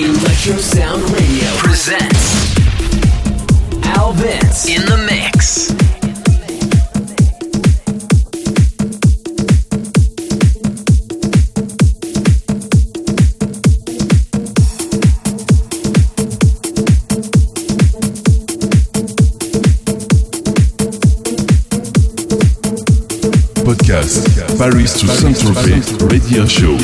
Electro Sound Radio presents Al Vince in the Mix. Podcast Paris to Saint-Tropez Radio Show.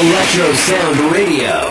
Electro Sound Radio.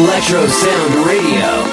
Electro Sound Radio.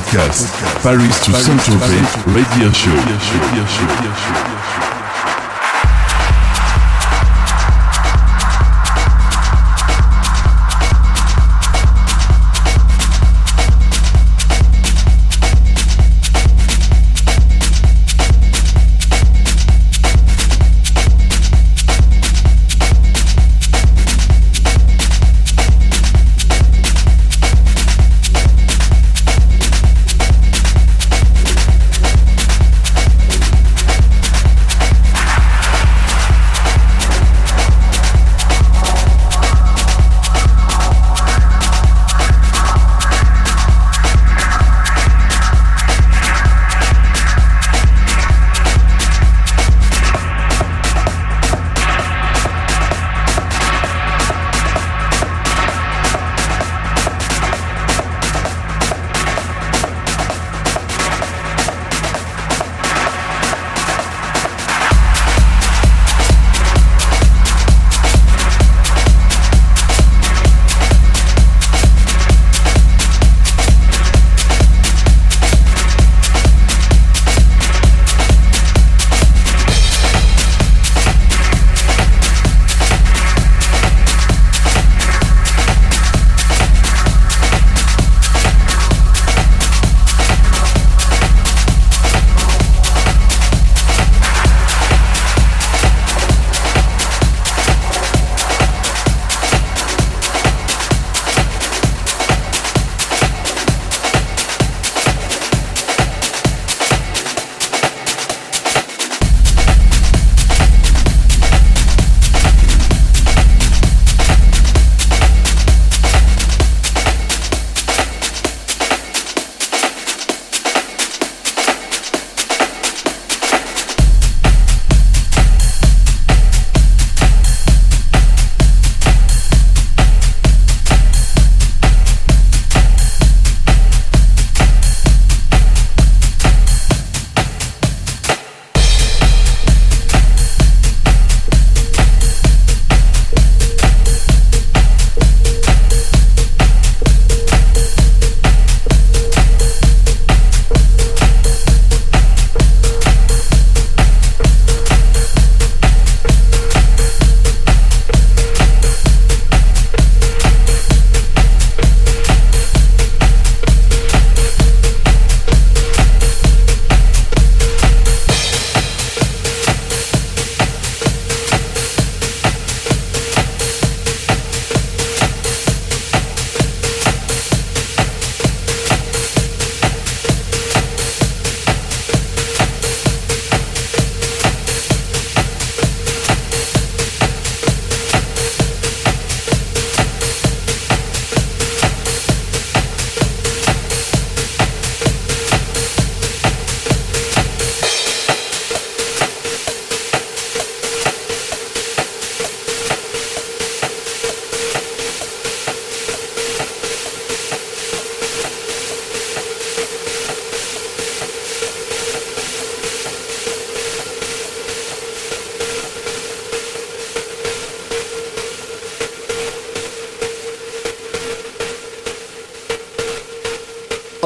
podcast Paris to Saint-Tropez Radio Show.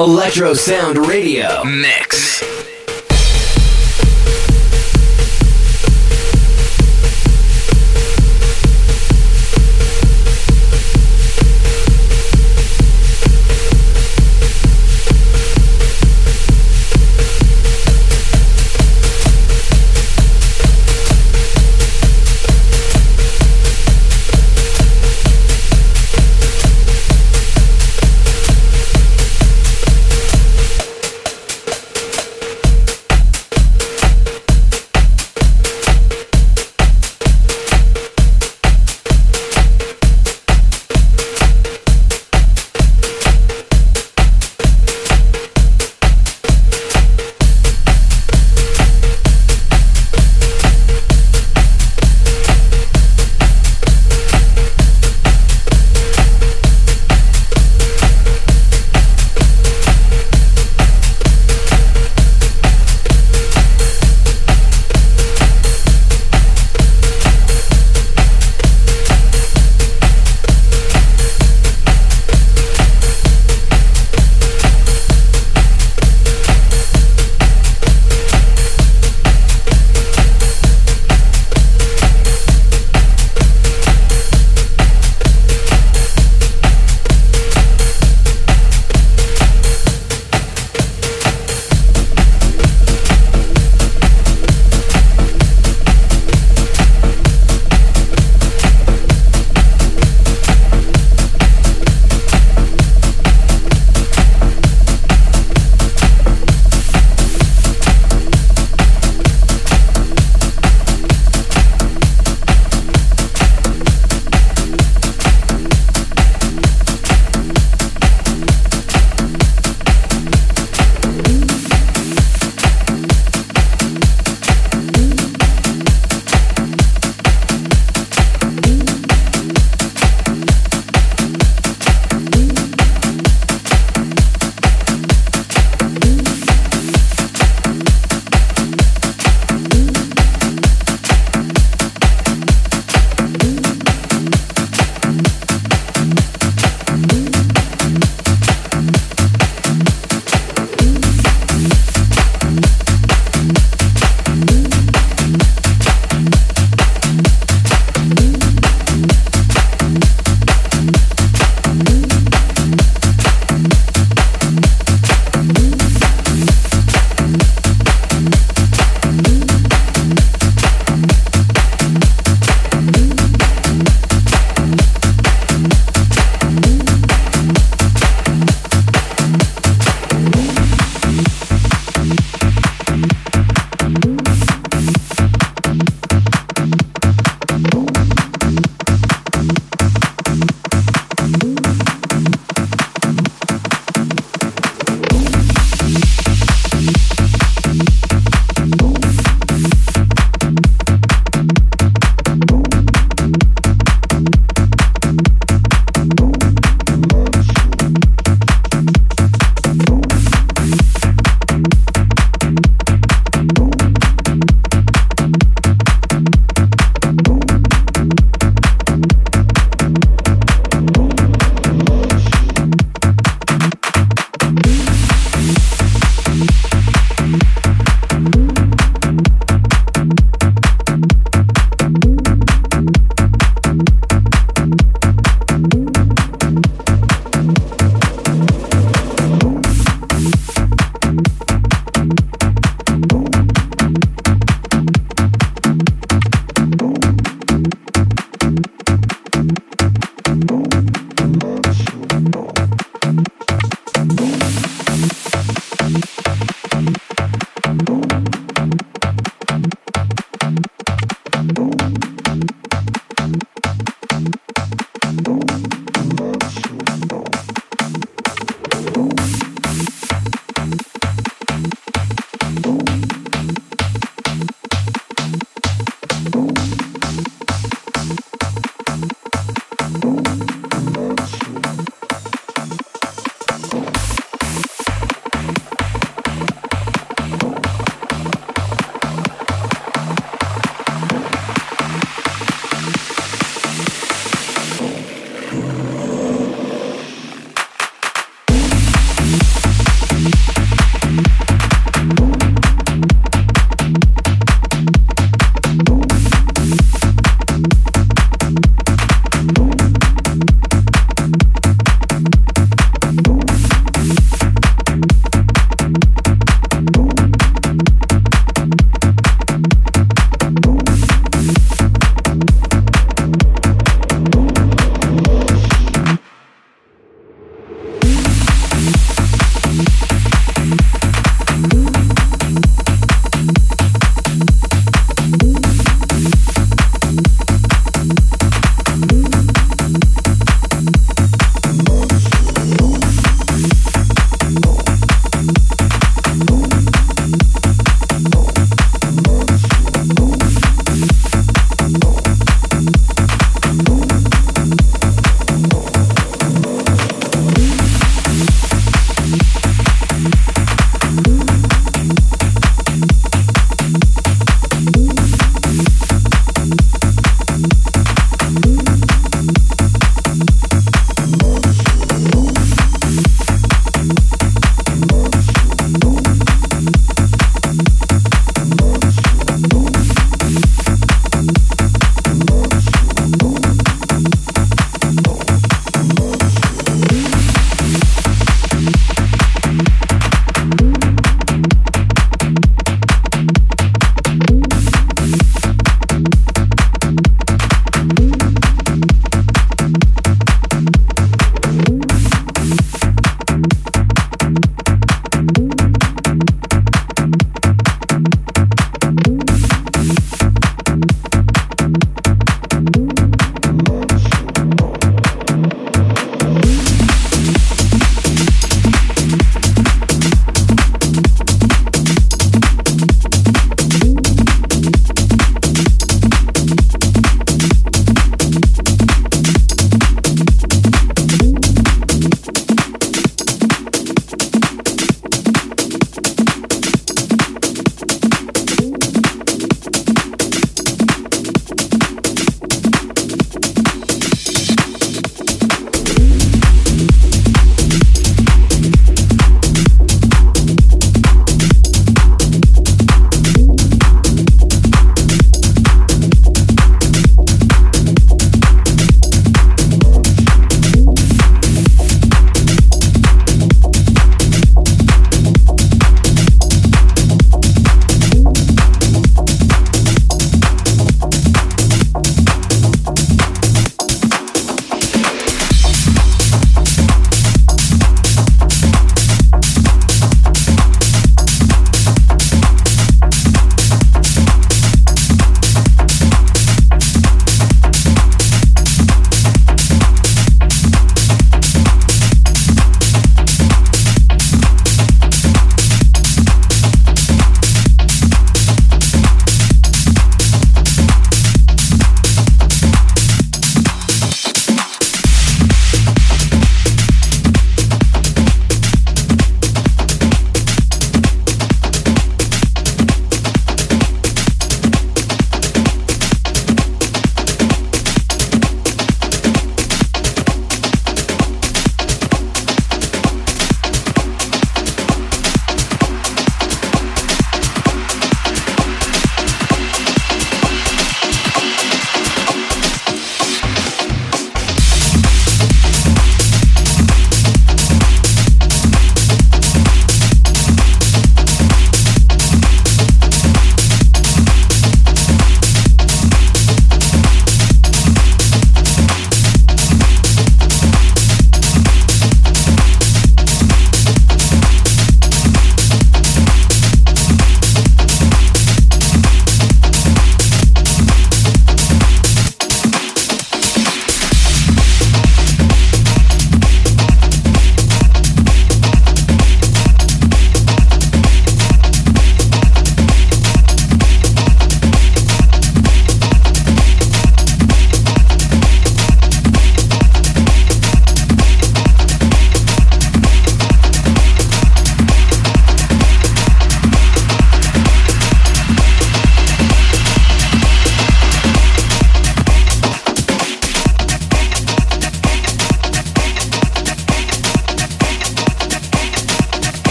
Electro Sound Radio Mix.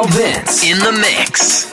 Al Vince in the mix.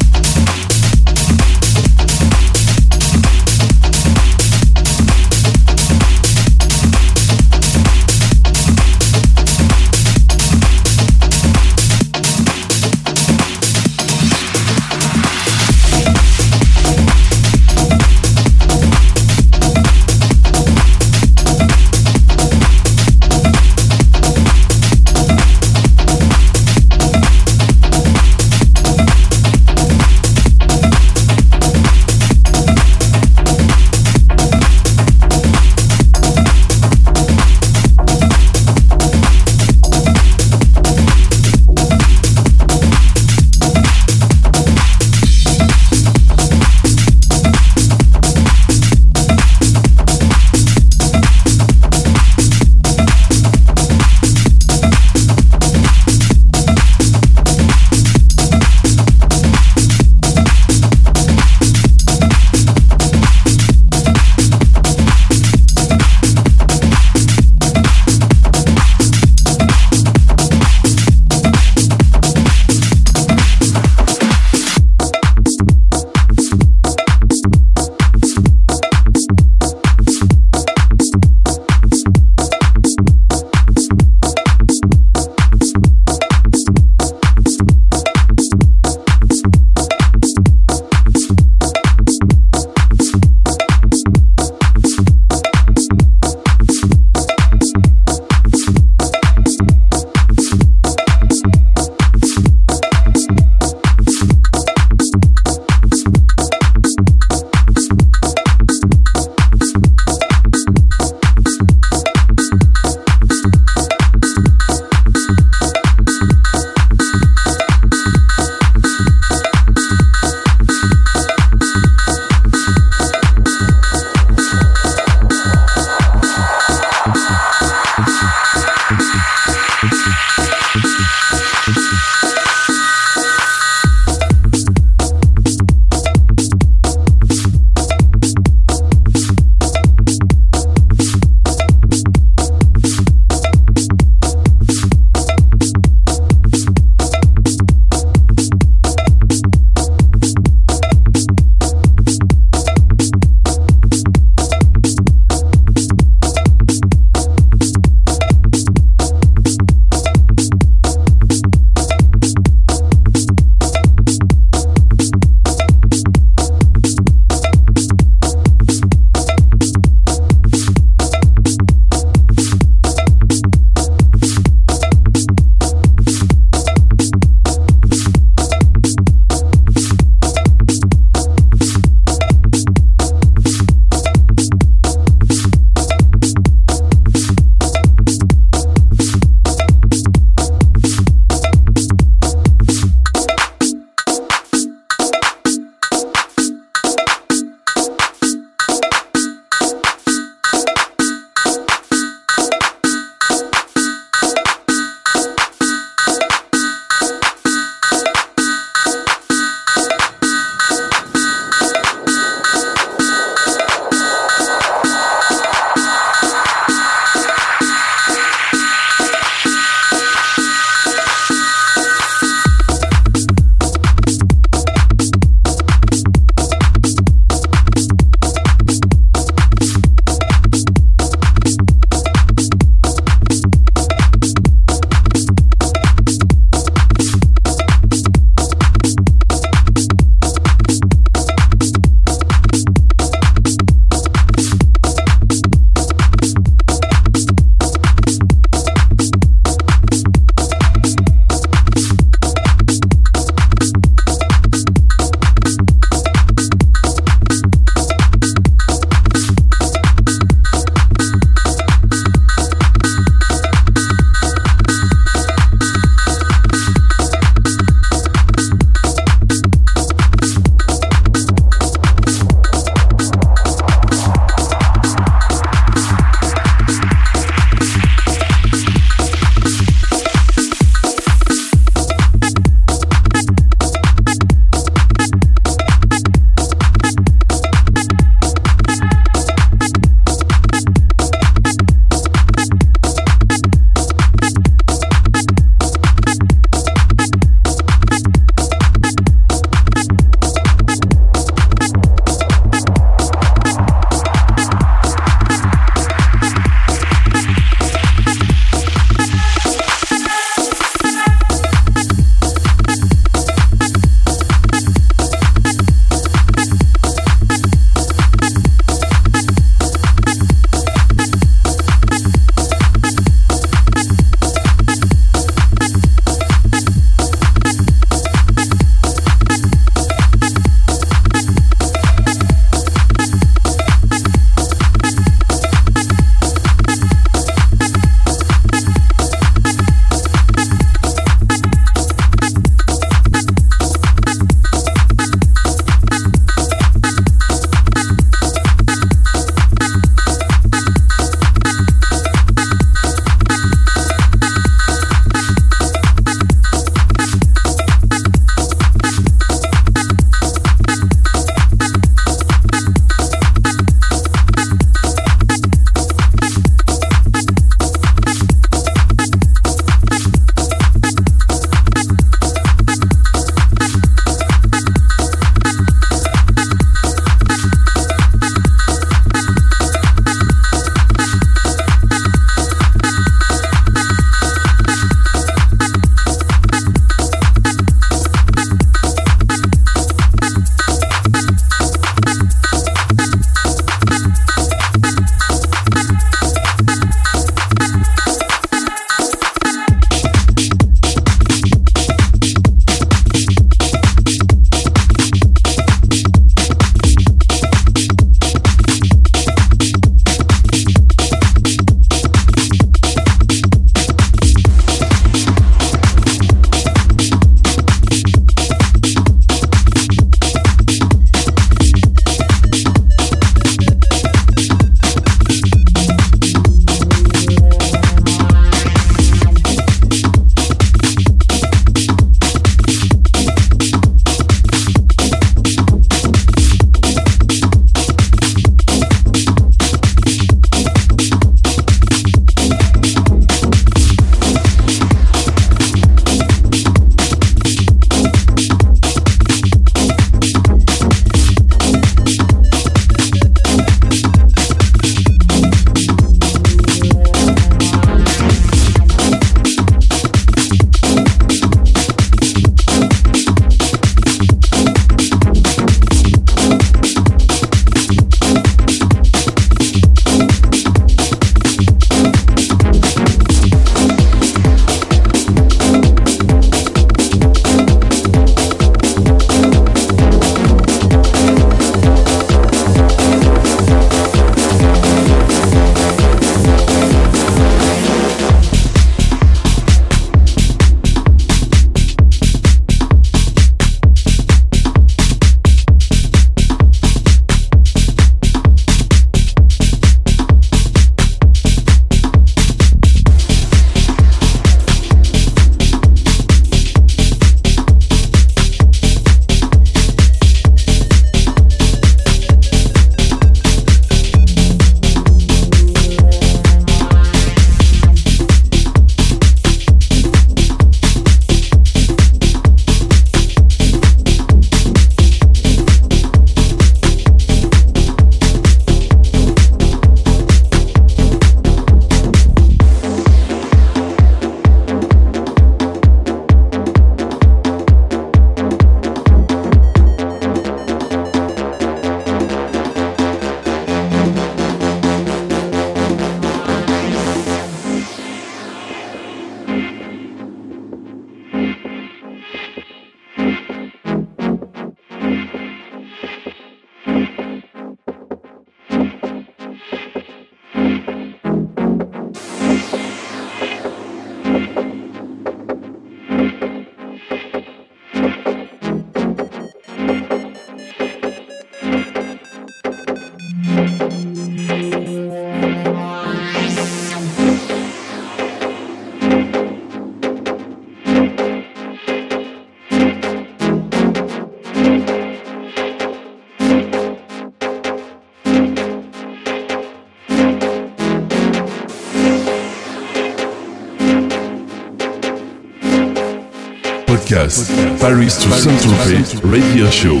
podcast Paris to Saint-Tropez Radio Show.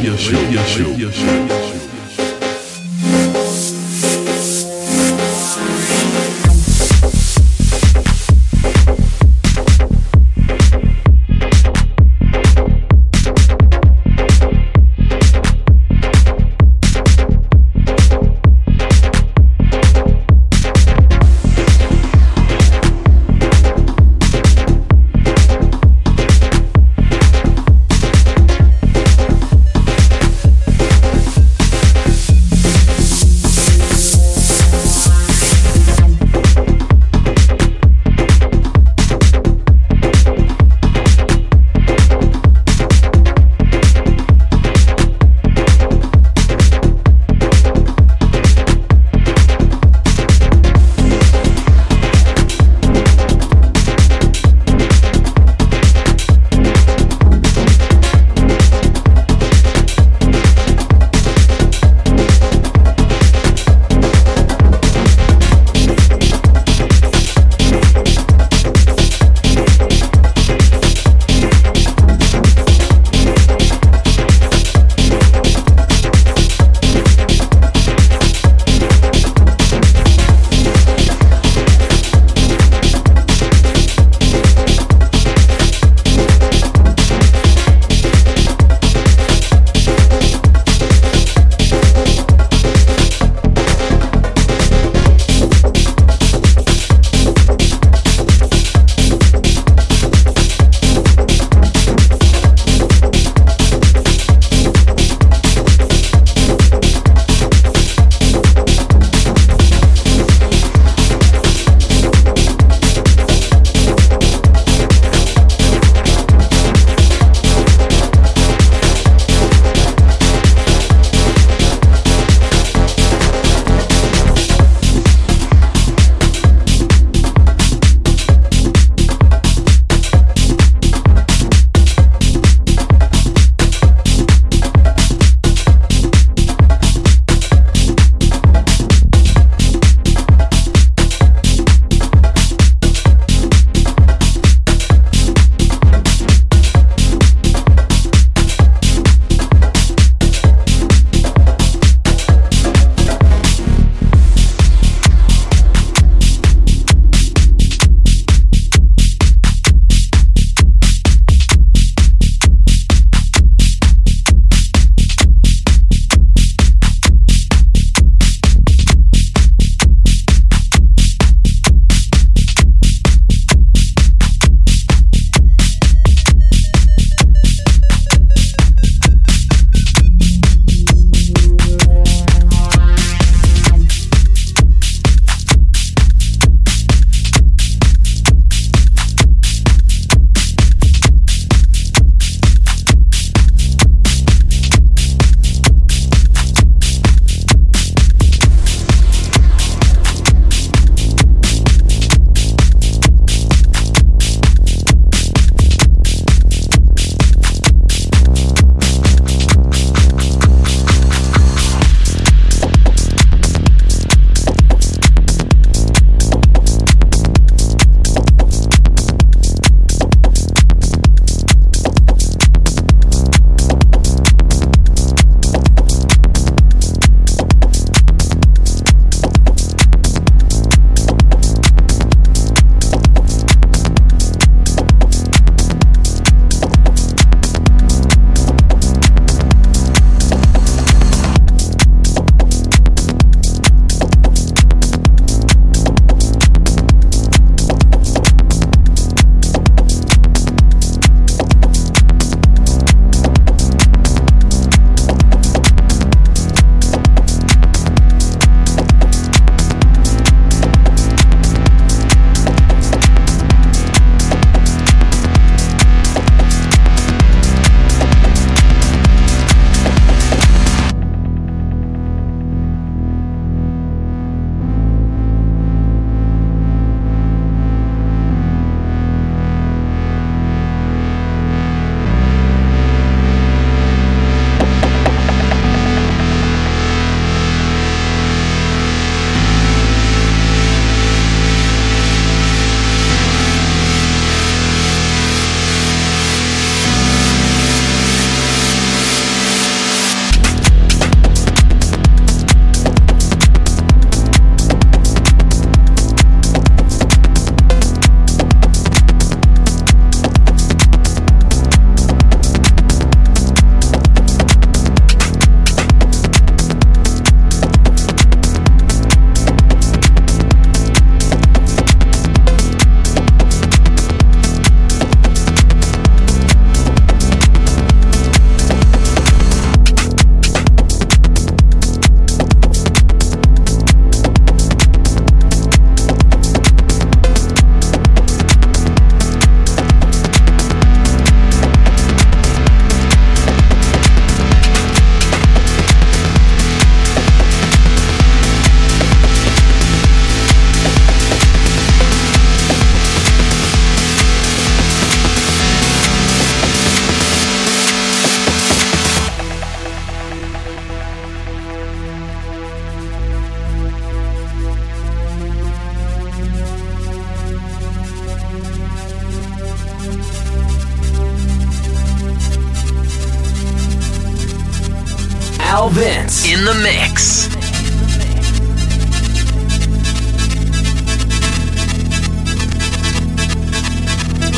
Al Vince in the mix.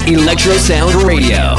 Electro Sound Radio.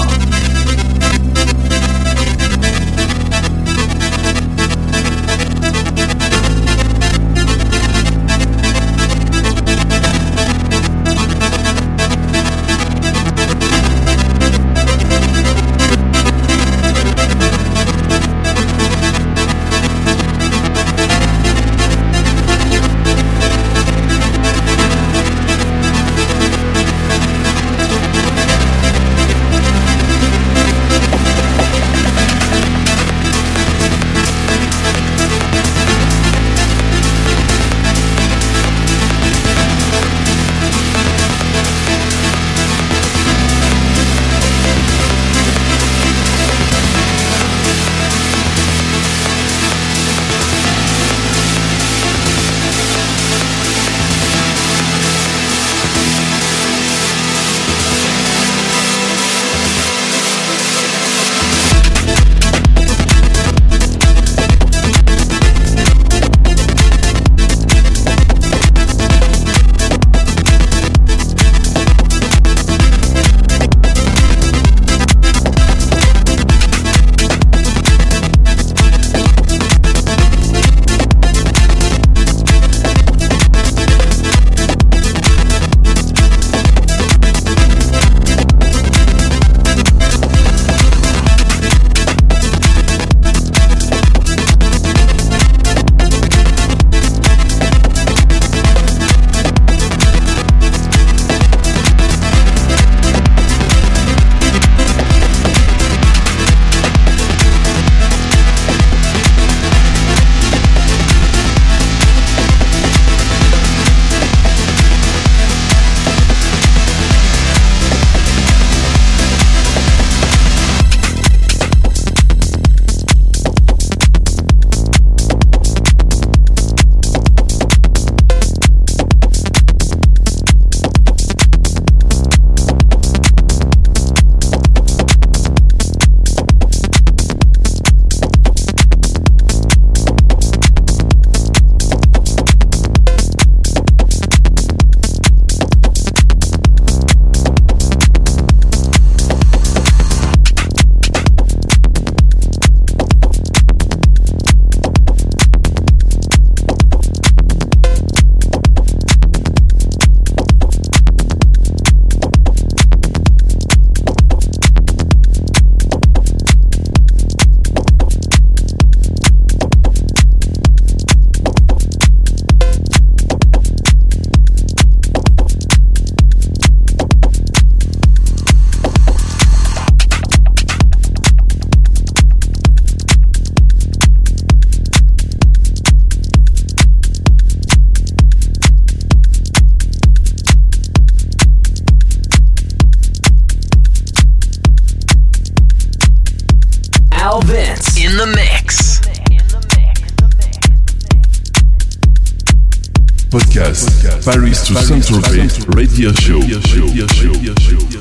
Paris to Saint-Tropez Radio Show.